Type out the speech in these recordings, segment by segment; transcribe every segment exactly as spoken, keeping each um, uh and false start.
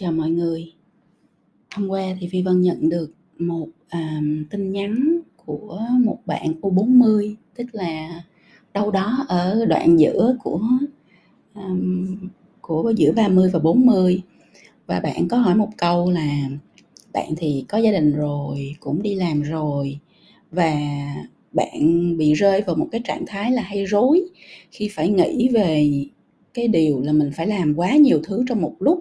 Chào mọi người. Hôm qua thì Phi Vân nhận được một um, tin nhắn của một bạn U bốn mươi, tức là đâu đó ở đoạn giữa của um, của giữa ba mươi và bốn mươi. Và bạn có hỏi một câu là bạn thì có gia đình rồi, cũng đi làm rồi, và bạn bị rơi vào một cái trạng thái là hay rối khi phải nghĩ về cái điều là mình phải làm quá nhiều thứ trong một lúc,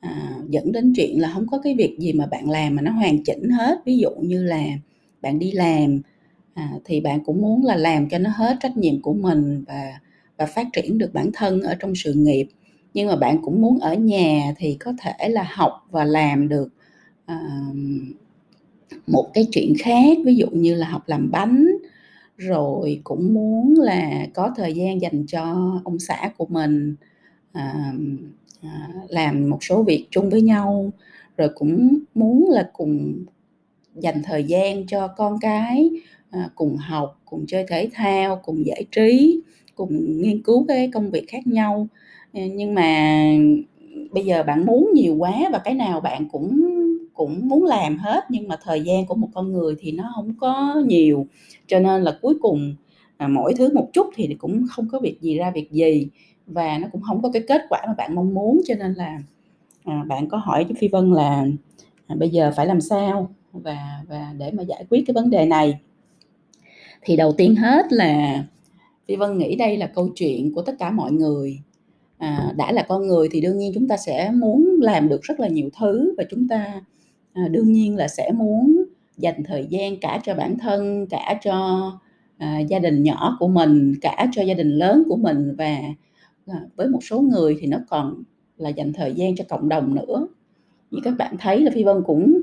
à, dẫn đến chuyện là không có cái việc gì mà bạn làm mà nó hoàn chỉnh hết. Ví dụ như là bạn đi làm à, thì bạn cũng muốn là làm cho nó hết trách nhiệm của mình và, và phát triển được bản thân ở trong sự nghiệp. Nhưng mà bạn cũng muốn ở nhà thì có thể là học và làm được à, một cái chuyện khác, ví dụ như là học làm bánh, rồi cũng muốn là có thời gian dành cho ông xã của mình, à, à, làm một số việc chung với nhau, rồi cũng muốn là cùng dành thời gian cho con cái, à, cùng học, cùng chơi thể thao, cùng giải trí, cùng nghiên cứu cái công việc khác nhau. À, nhưng mà bây giờ bạn muốn nhiều quá và cái nào bạn cũng cũng muốn làm hết, nhưng mà thời gian của một con người thì nó không có nhiều, cho nên là cuối cùng à, mỗi thứ một chút thì cũng không có việc gì ra việc gì, và nó cũng không có cái kết quả mà bạn mong muốn. Cho nên là à, bạn có hỏi với Phi Vân là à, bây giờ phải làm sao và và để mà giải quyết cái vấn đề này. Thì đầu tiên hết là Phi Vân nghĩ đây là câu chuyện của tất cả mọi người. À, đã là con người thì đương nhiên chúng ta sẽ muốn làm được rất là nhiều thứ, và chúng ta à, đương nhiên là sẽ muốn dành thời gian cả cho bản thân, cả cho à, gia đình nhỏ của mình, cả cho gia đình lớn của mình, và à, với một số người thì nó còn là dành thời gian cho cộng đồng nữa. Như các bạn thấy là Phi Vân cũng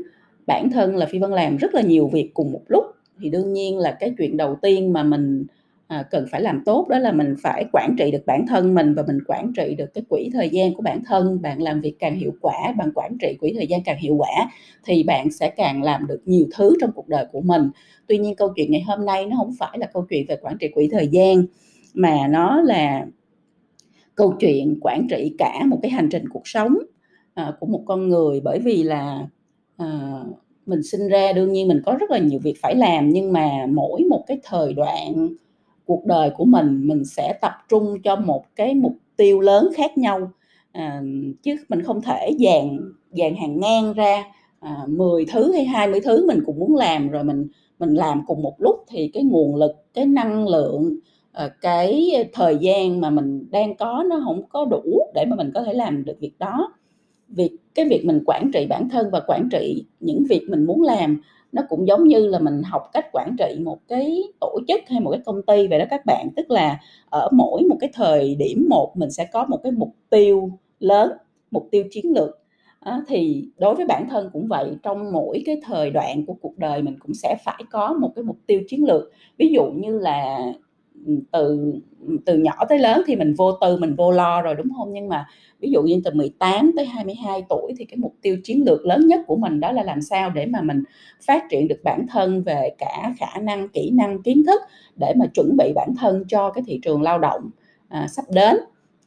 bản thân là Phi Vân làm rất là nhiều việc cùng một lúc, thì đương nhiên là cái chuyện đầu tiên mà mình À, cần phải làm tốt đó là mình phải quản trị được bản thân mình, và mình quản trị được cái quỹ thời gian của bản thân. Bạn làm việc càng hiệu quả, bạn quản trị quỹ thời gian càng hiệu quả thì bạn sẽ càng làm được nhiều thứ trong cuộc đời của mình. Tuy nhiên câu chuyện ngày hôm nay nó không phải là câu chuyện về quản trị quỹ thời gian, mà nó là câu chuyện quản trị cả một cái hành trình cuộc sống à, của một con người. Bởi vì là à, mình sinh ra đương nhiên mình có rất là nhiều việc phải làm, nhưng mà mỗi một cái thời đoạn cuộc đời của mình, mình sẽ tập trung cho một cái mục tiêu lớn khác nhau, à, chứ mình không thể dàn, dàn hàng ngang ra à, mười thứ hay hai mươi thứ mình cũng muốn làm, rồi mình, mình làm cùng một lúc. Thì cái nguồn lực, cái năng lượng, à, cái thời gian mà mình đang có nó không có đủ để mà mình có thể làm được việc đó. Việc, cái việc mình quản trị bản thân và quản trị những việc mình muốn làm, nó cũng giống như là mình học cách quản trị một cái tổ chức hay một cái công ty vậy đó các bạn. Tức là ở mỗi một cái thời điểm một, mình sẽ có một cái mục tiêu lớn, mục tiêu chiến lược. À, thì đối với bản thân cũng vậy, trong mỗi cái thời đoạn của cuộc đời mình cũng sẽ phải có một cái mục tiêu chiến lược. Ví dụ như là từ từ nhỏ tới lớn thì mình vô tư, mình vô lo rồi đúng không? Nhưng mà ví dụ như từ mười tám tới hai mươi hai tuổi thì cái mục tiêu chiến lược lớn nhất của mình đó là làm sao để mà mình phát triển được bản thân về cả khả năng, kỹ năng, kiến thức để mà chuẩn bị bản thân cho cái thị trường lao động à, sắp đến.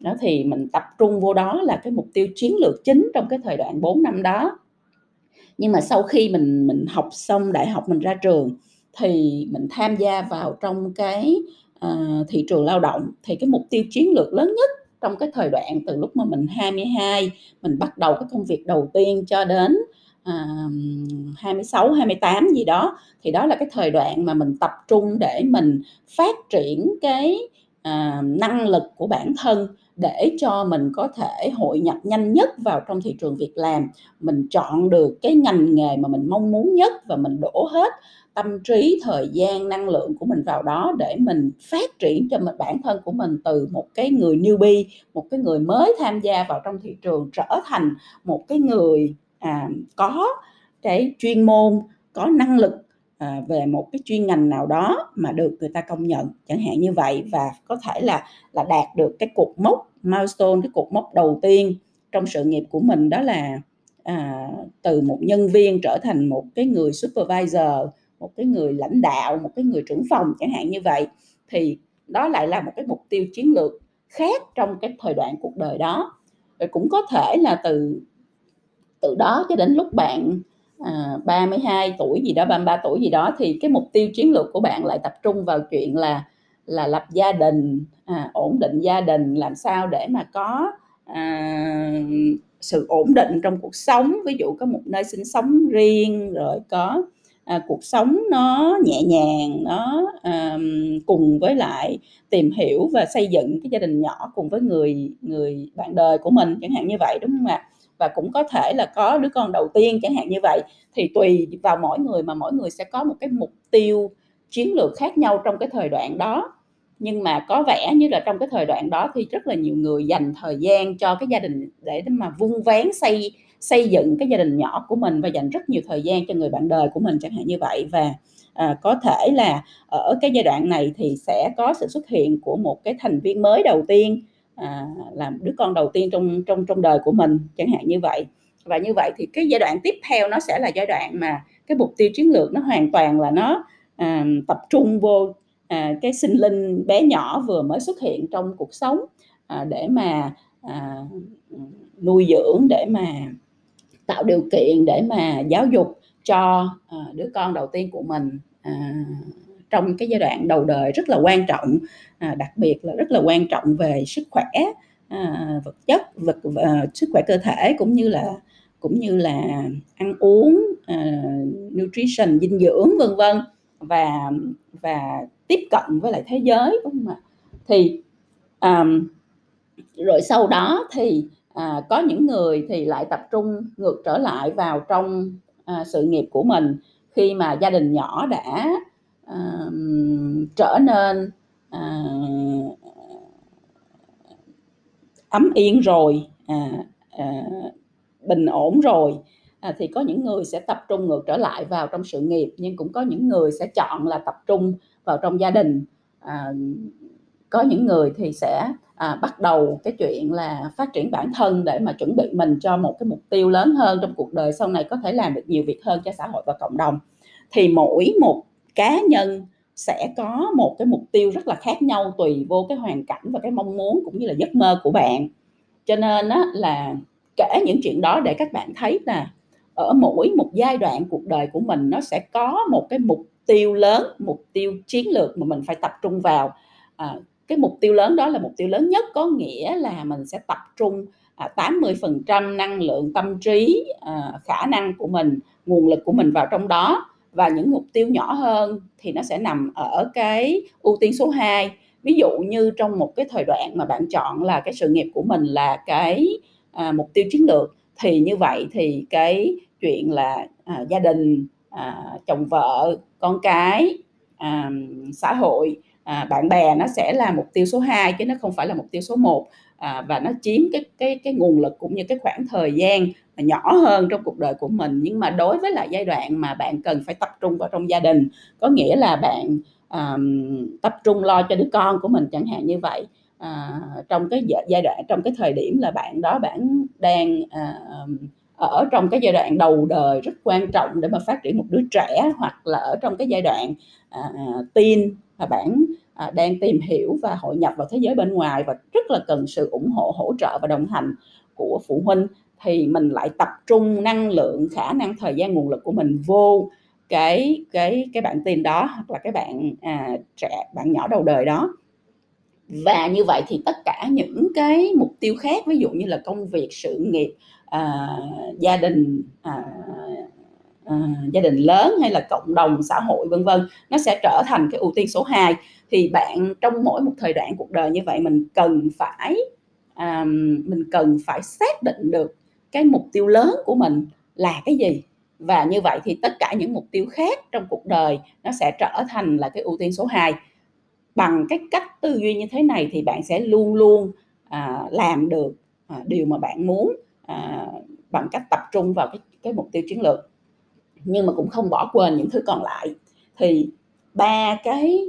Đó thì mình tập trung vô đó là cái mục tiêu chiến lược chính trong cái thời đoạn bốn năm đó. Nhưng mà sau khi mình mình học xong đại học, mình ra trường thì mình tham gia vào trong cái À, thị trường lao động, thì cái mục tiêu chiến lược lớn nhất trong cái thời đoạn từ lúc mà mình hai mươi hai, mình bắt đầu cái công việc đầu tiên cho đến à, hai mươi sáu, hai mươi tám gì đó, thì đó là cái thời đoạn mà mình tập trung để mình phát triển cái à, năng lực của bản thân để cho mình có thể hội nhập nhanh nhất vào trong thị trường việc làm. Mình chọn được cái ngành nghề mà mình mong muốn nhất và mình đổ hết tâm trí, thời gian, năng lượng của mình vào đó để mình phát triển cho mình, bản thân của mình từ một cái người newbie, một cái người mới tham gia vào trong thị trường, trở thành một cái người à, có cái chuyên môn, có năng lực à, về một cái chuyên ngành nào đó mà được người ta công nhận chẳng hạn như vậy, và có thể là, là đạt được cái cột mốc milestone, cái cột mốc đầu tiên trong sự nghiệp của mình, đó là à, từ một nhân viên trở thành một cái người supervisor, một cái người lãnh đạo, một cái người trưởng phòng chẳng hạn như vậy. Thì đó lại là một cái mục tiêu chiến lược khác trong cái thời đoạn cuộc đời đó. Rồi cũng có thể là từ từ đó cho đến lúc bạn à, ba mươi hai tuổi gì đó, ba mươi ba tuổi gì đó, thì cái mục tiêu chiến lược của bạn lại tập trung vào chuyện là là lập gia đình, à, ổn định gia đình, làm sao để mà có à, sự ổn định trong cuộc sống, ví dụ có một nơi sinh sống riêng, rồi có à, cuộc sống nó nhẹ nhàng, nó à, cùng với lại tìm hiểu và xây dựng cái gia đình nhỏ cùng với người người bạn đời của mình chẳng hạn như vậy, đúng không ạ? Và cũng có thể là có đứa con đầu tiên chẳng hạn như vậy, thì tùy vào mỗi người mà mỗi người sẽ có một cái mục tiêu chiến lược khác nhau trong cái thời đoạn đó. Nhưng mà có vẻ như là trong cái thời đoạn đó thì rất là nhiều người dành thời gian cho cái gia đình để mà vun vén xây xây dựng cái gia đình nhỏ của mình, và dành rất nhiều thời gian cho người bạn đời của mình chẳng hạn như vậy. Và à, có thể là ở cái giai đoạn này thì sẽ có sự xuất hiện của một cái thành viên mới đầu tiên, à, làm đứa con đầu tiên trong trong trong đời của mình chẳng hạn như vậy. Và như vậy thì cái giai đoạn tiếp theo nó sẽ là giai đoạn mà cái mục tiêu chiến lược nó hoàn toàn là nó à, tập trung vô à, cái sinh linh bé nhỏ vừa mới xuất hiện trong cuộc sống, à, để mà à, nuôi dưỡng, để mà tạo điều kiện, để mà giáo dục cho à, đứa con đầu tiên của mình à, trong cái giai đoạn đầu đời rất là quan trọng, à, đặc biệt là rất là quan trọng về sức khỏe à, vật chất, vật, à, sức khỏe cơ thể, cũng như là cũng như là ăn uống, à, nutrition, dinh dưỡng, vân vân, và và tiếp cận với lại thế giới, đúng không ạ? Thì à, rồi sau đó thì à, có những người thì lại tập trung ngược trở lại vào trong à, sự nghiệp của mình khi mà gia đình nhỏ đã À, trở nên à, ấm yên rồi, à, à, bình ổn rồi, à, thì có những người sẽ tập trung ngược trở lại vào trong sự nghiệp, nhưng cũng có những người sẽ chọn là tập trung vào trong gia đình. À, có những người thì sẽ à, bắt đầu cái chuyện là phát triển bản thân để mà chuẩn bị mình cho một cái mục tiêu lớn hơn trong cuộc đời, sau này có thể làm được nhiều việc hơn cho xã hội và cộng đồng. Thì mỗi một cá nhân sẽ có một cái mục tiêu rất là khác nhau tùy vô cái hoàn cảnh và cái mong muốn cũng như là giấc mơ của bạn. Cho nên á, là kể những chuyện đó để các bạn thấy là ở mỗi một giai đoạn cuộc đời của mình nó sẽ có một cái mục tiêu lớn, mục tiêu chiến lược mà mình phải tập trung vào. À, cái mục tiêu lớn đó là mục tiêu lớn nhất, có nghĩa là mình sẽ tập trung à, tám mươi phần trăm năng lượng tâm trí, à, khả năng của mình, nguồn lực của mình vào trong đó. Và những mục tiêu nhỏ hơn thì nó sẽ nằm ở cái ưu tiên số hai. Ví dụ như trong một cái thời đoạn mà bạn chọn là cái sự nghiệp của mình là cái à, mục tiêu chiến lược, thì như vậy thì cái chuyện là à, gia đình, à, chồng vợ, con cái, à, xã hội, à, bạn bè nó sẽ là mục tiêu số hai, chứ nó không phải là mục tiêu số một. À, và nó chiếm cái, cái, cái nguồn lực cũng như cái khoảng thời gian nhỏ hơn trong cuộc đời của mình. Nhưng mà đối với lại giai đoạn mà bạn cần phải tập trung vào trong gia đình, có nghĩa là bạn à, tập trung lo cho đứa con của mình chẳng hạn như vậy, à, trong cái giai đoạn, trong cái thời điểm là bạn đó bạn đang à, ở trong cái giai đoạn đầu đời rất quan trọng để mà phát triển một đứa trẻ, hoặc là ở trong cái giai đoạn à, teen và bạn À, đang tìm hiểu và hội nhập vào thế giới bên ngoài và rất là cần sự ủng hộ, hỗ trợ và đồng hành của phụ huynh, thì mình lại tập trung năng lượng, khả năng, thời gian, nguồn lực của mình vô cái cái cái bạn teen đó, hoặc là cái bạn à, trẻ, bạn nhỏ đầu đời đó. Và như vậy thì tất cả những cái mục tiêu khác, ví dụ như là công việc, sự nghiệp, à, gia đình, à, À, gia đình lớn hay là cộng đồng, xã hội, vân vân, nó sẽ trở thành cái ưu tiên số hai. Thì bạn trong mỗi một thời đoạn cuộc đời như vậy, mình cần phải à, mình cần phải xác định được cái mục tiêu lớn của mình là cái gì, và như vậy thì tất cả những mục tiêu khác trong cuộc đời nó sẽ trở thành là cái ưu tiên số hai. Bằng cái cách tư duy như thế này thì bạn sẽ luôn luôn à, làm được à, điều mà bạn muốn, à, bằng cách tập trung vào cái, cái mục tiêu chiến lược, nhưng mà cũng không bỏ quên những thứ còn lại. Thì ba cái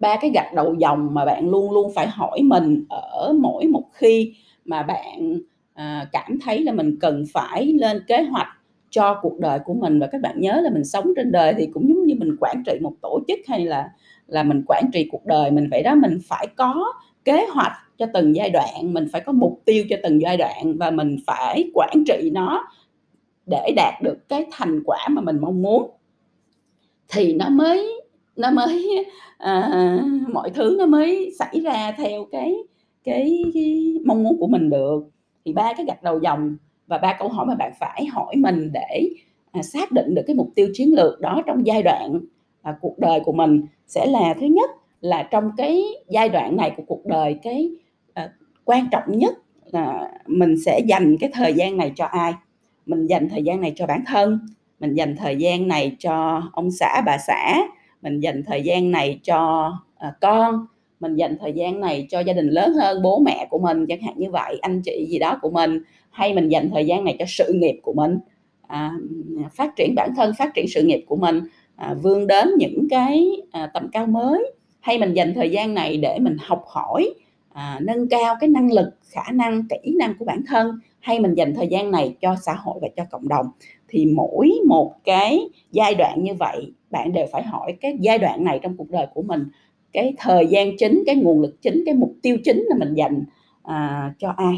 ba cái gạch đầu dòng mà bạn luôn luôn phải hỏi mình ở mỗi một khi mà bạn à, cảm thấy là mình cần phải lên kế hoạch cho cuộc đời của mình. Và các bạn nhớ là mình sống trên đời thì cũng giống như mình quản trị một tổ chức hay là là mình quản trị cuộc đời mình vậy đó, mình phải có kế hoạch cho từng giai đoạn, mình phải có mục tiêu cho từng giai đoạn, và mình phải quản trị nó để đạt được cái thành quả mà mình mong muốn thì nó mới nó mới à, mọi thứ nó mới xảy ra theo cái, cái cái mong muốn của mình được. Thì ba cái gạch đầu dòng và ba câu hỏi mà bạn phải hỏi mình để à, xác định được cái mục tiêu chiến lược đó trong giai đoạn à, cuộc đời của mình sẽ là: thứ nhất là trong cái giai đoạn này của cuộc đời, cái à, quan trọng nhất là mình sẽ dành cái thời gian này cho ai. Mình dành thời gian này cho bản thân, mình dành thời gian này cho ông xã bà xã, mình dành thời gian này cho à, con, mình dành thời gian này cho gia đình lớn hơn, bố mẹ của mình chẳng hạn như vậy, anh chị gì đó của mình, hay mình dành thời gian này cho sự nghiệp của mình, à, phát triển bản thân, phát triển sự nghiệp của mình, à, vươn đến những cái à, tầm cao mới, hay mình dành thời gian này để mình học hỏi, à, nâng cao cái năng lực, khả năng, kỹ năng của bản thân, hay mình dành thời gian này cho xã hội và cho cộng đồng. Thì mỗi một cái giai đoạn như vậy bạn đều phải hỏi cái giai đoạn này trong cuộc đời của mình, cái thời gian chính, cái nguồn lực chính, cái mục tiêu chính là mình dành à, cho ai.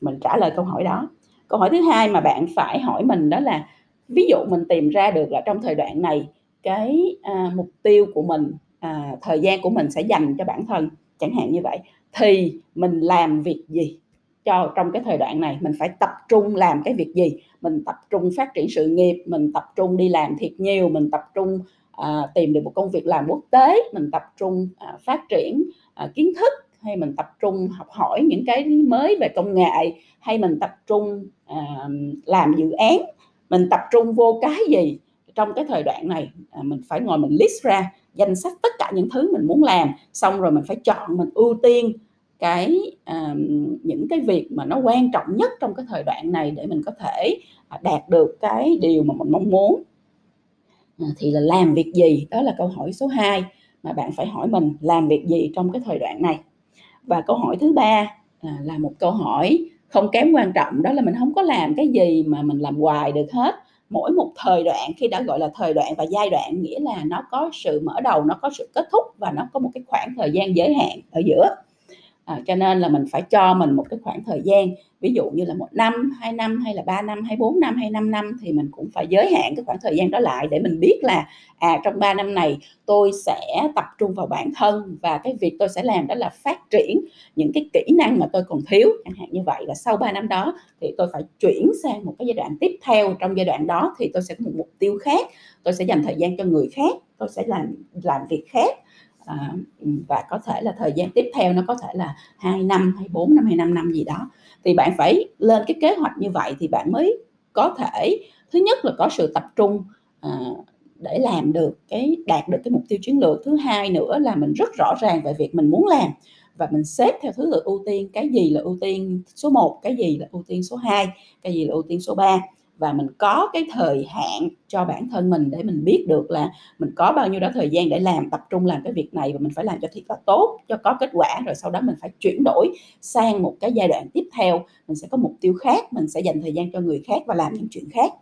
Mình trả lời câu hỏi đó. Câu hỏi thứ hai mà bạn phải hỏi mình đó là, ví dụ mình tìm ra được là trong thời đoạn này cái à, mục tiêu của mình, à, thời gian của mình sẽ dành cho bản thân chẳng hạn như vậy, thì mình làm việc gì cho trong cái thời đoạn này? Mình phải tập trung làm cái việc gì? Mình tập trung phát triển sự nghiệp, mình tập trung đi làm thiệt nhiều, mình tập trung à, tìm được một công việc làm quốc tế, mình tập trung à, phát triển à, kiến thức, hay mình tập trung học hỏi những cái mới về công nghệ, hay mình tập trung à, làm dự án. Mình tập trung vô cái gì trong cái thời đoạn này? À, mình phải ngồi mình list ra danh sách tất cả những thứ mình muốn làm, xong rồi mình phải chọn, mình ưu tiên cái à, những cái việc mà nó quan trọng nhất trong cái thời đoạn này để mình có thể à, đạt được cái điều mà mình mong muốn. À, thì là làm việc gì? Đó là câu hỏi số hai mà bạn phải hỏi mình, làm việc gì trong cái thời đoạn này. Và câu hỏi thứ ba à, là một câu hỏi không kém quan trọng, đó là mình không có làm cái gì mà mình làm hoài được hết. Mỗi một thời đoạn, khi đã gọi là thời đoạn và giai đoạn, nghĩa là nó có sự mở đầu, nó có sự kết thúc và nó có một cái khoảng thời gian giới hạn ở giữa. À, cho nên là mình phải cho mình một cái khoảng thời gian, ví dụ như là một năm, hai năm, hay là ba năm, hay bốn năm, hay năm năm, thì mình cũng phải giới hạn cái khoảng thời gian đó lại để mình biết là à, trong ba năm này tôi sẽ tập trung vào bản thân, và cái việc tôi sẽ làm đó là phát triển những cái kỹ năng mà tôi còn thiếu chẳng hạn như vậy. Và sau ba năm đó thì tôi phải chuyển sang một cái giai đoạn tiếp theo. Trong giai đoạn đó thì tôi sẽ có một mục tiêu khác, tôi sẽ dành thời gian cho người khác, tôi sẽ làm làm việc khác. À, và có thể là thời gian tiếp theo nó có thể là hai năm, hay bốn năm, hay năm năm gì đó. Thì bạn phải lên cái kế hoạch như vậy thì bạn mới có thể, thứ nhất là có sự tập trung à, để làm được cái đạt được cái mục tiêu chiến lược. Thứ hai nữa là mình rất rõ ràng về việc mình muốn làm, và mình xếp theo thứ tự ưu tiên, cái gì là ưu tiên số một, cái gì là ưu tiên số hai, cái gì là ưu tiên số ba. Và mình có cái thời hạn cho bản thân mình để mình biết được là mình có bao nhiêu đó thời gian để làm, tập trung làm cái việc này, và mình phải làm cho thiệt là tốt, cho có kết quả. Rồi sau đó mình phải chuyển đổi sang một cái giai đoạn tiếp theo, mình sẽ có mục tiêu khác, mình sẽ dành thời gian cho người khác và làm những chuyện khác.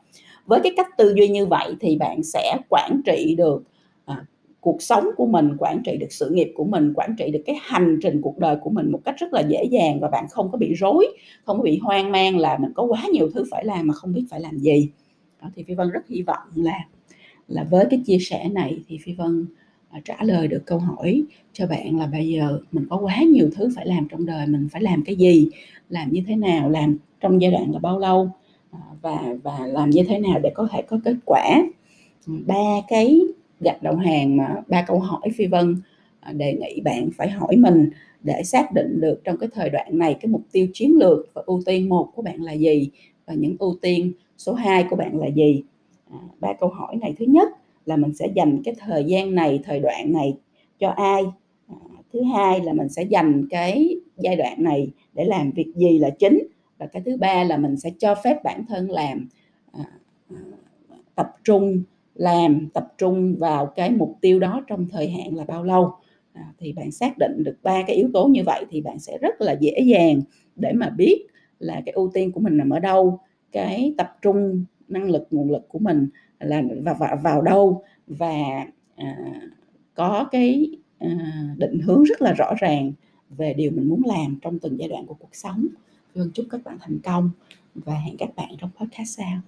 Với cái cách tư duy như vậy thì bạn sẽ quản trị được à, cuộc sống của mình, quản trị được sự nghiệp của mình, quản trị được cái hành trình cuộc đời của mình một cách rất là dễ dàng, và bạn không có bị rối, không có bị hoang mang là mình có quá nhiều thứ phải làm mà không biết phải làm gì. Đó, thì Phi Vân rất hy vọng là là với cái chia sẻ này thì Phi Vân trả lời được câu hỏi cho bạn là bây giờ mình có quá nhiều thứ phải làm trong đời, mình phải làm cái gì, làm như thế nào, làm trong giai đoạn là bao lâu, và và làm như thế nào để có thể có kết quả. Ba cái gạch đầu hàng mà ba câu hỏi Phi Vân đề nghị bạn phải hỏi mình để xác định được trong cái thời đoạn này cái mục tiêu chiến lược và ưu tiên một của bạn là gì, và những ưu tiên số hai của bạn là gì. Ba câu hỏi này: thứ nhất là mình sẽ dành cái thời gian này, thời đoạn này cho ai. Thứ hai là mình sẽ dành cái giai đoạn này để làm việc gì là chính. Và cái thứ ba là mình sẽ cho phép bản thân làm, tập trung làm, tập trung vào cái mục tiêu đó trong thời hạn là bao lâu. À, thì bạn xác định được ba cái yếu tố như vậy thì bạn sẽ rất là dễ dàng để mà biết là cái ưu tiên của mình nằm ở đâu, cái tập trung năng lực, nguồn lực của mình là vào, vào đâu, và à, có cái à, định hướng rất là rõ ràng về điều mình muốn làm trong từng giai đoạn của cuộc sống. Vâng, chúc các bạn thành công và hẹn các bạn trong podcast sau.